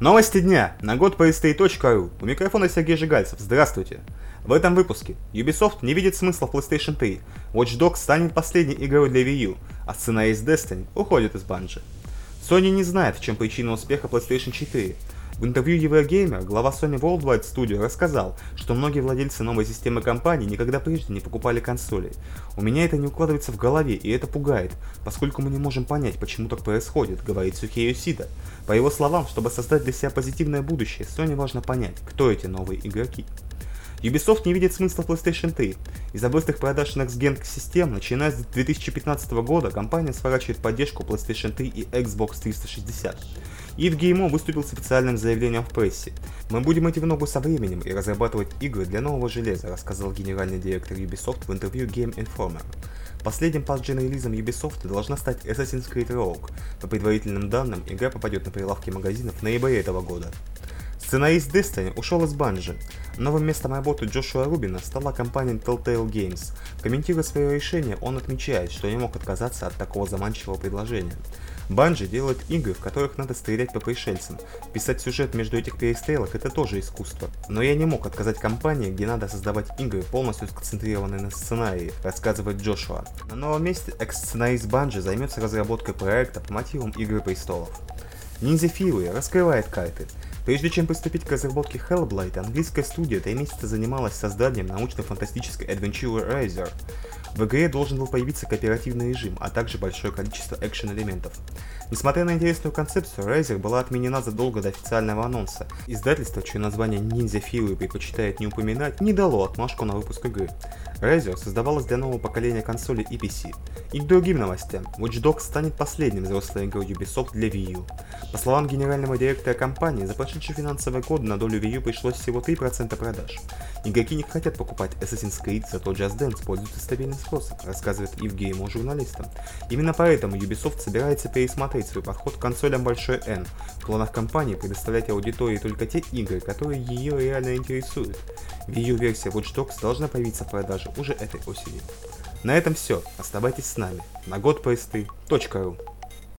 Новости дня на gotPS3.ru. У микрофона Сергей Жигальцев. Здравствуйте. В этом выпуске Ubisoft не видит смысла в PlayStation 3, Watch Dogs станет последней игрой для Wii U, а сценарист Destiny уходит из Bungie. Sony не знает, в чем причина успеха PlayStation 4. В интервью Eurogamer глава Sony Worldwide Studios рассказал, что многие владельцы новой системы компании никогда прежде не покупали консоли. «У меня это не укладывается в голове, и это пугает, поскольку мы не можем понять, почему так происходит», — говорит Шухей Йошида. По его словам, чтобы создать для себя позитивное будущее, Sony важно понять, кто эти новые игроки. Ubisoft не видит смысла в PlayStation 3. Из-за быстрых продаж next-gen систем, начиная с 2015 года, компания сворачивает поддержку PlayStation 3 и Xbox 360. Ив Гиймо выступил с официальным заявлением в прессе. «Мы будем идти в ногу со временем и разрабатывать игры для нового железа», — рассказал генеральный директор Ubisoft в интервью Game Informer. Последним пасджен релизом Ubisoft должна стать Assassin's Creed Rogue. По предварительным данным, игра попадет на прилавки магазинов в ноябре этого года. Сценарист Destiny ушел из Bungie. Новым местом работы Джошуа Рубина стала компания Telltale Games. Комментируя свое решение, он отмечает, что не мог отказаться от такого заманчивого предложения. Bungie делает игры, в которых надо стрелять по пришельцам. Писать сюжет между этих перестрелок – это тоже искусство. Но я не мог отказать компании, где надо создавать игры, полностью сконцентрированные на сценарии, рассказывает Джошуа. На новом месте экс-сценарист Bungie займется разработкой проекта по мотивам Игры престолов. Ninja Theory раскрывает карты. Прежде чем приступить к разработке Hellblade, английская студия 3 месяца занималась созданием научно-фантастической адвенчуры Razer. В игре должен был появиться кооперативный режим, а также большое количество экшен-элементов. Несмотря на интересную концепцию, Razer была отменена задолго до официального анонса. Издательство, чье название Ninja Theory предпочитает не упоминать, не дало отмашку на выпуск игры. Razer создавалась для нового поколения консолей и PC. И к другим новостям, Watch Dogs станет последним взрослой игрой Ubisoft для Wii U. По словам генерального директора компании, за прошедший финансовый год на долю Wii U пришлось всего 3% продаж. Игроки не хотят покупать Assassin's Creed, зато Just Dance пользуется стабильным спросом, рассказывает Ив Гиймо журналистам. Именно поэтому Ubisoft собирается пересмотреть свой подход к консолям большой N. В планах компании предоставлять аудитории только те игры, которые ее реально интересуют. Wii U версия Watch Dogs должна появиться в продаже уже этой осенью. На этом все. Оставайтесь с нами на gotPS3.ru.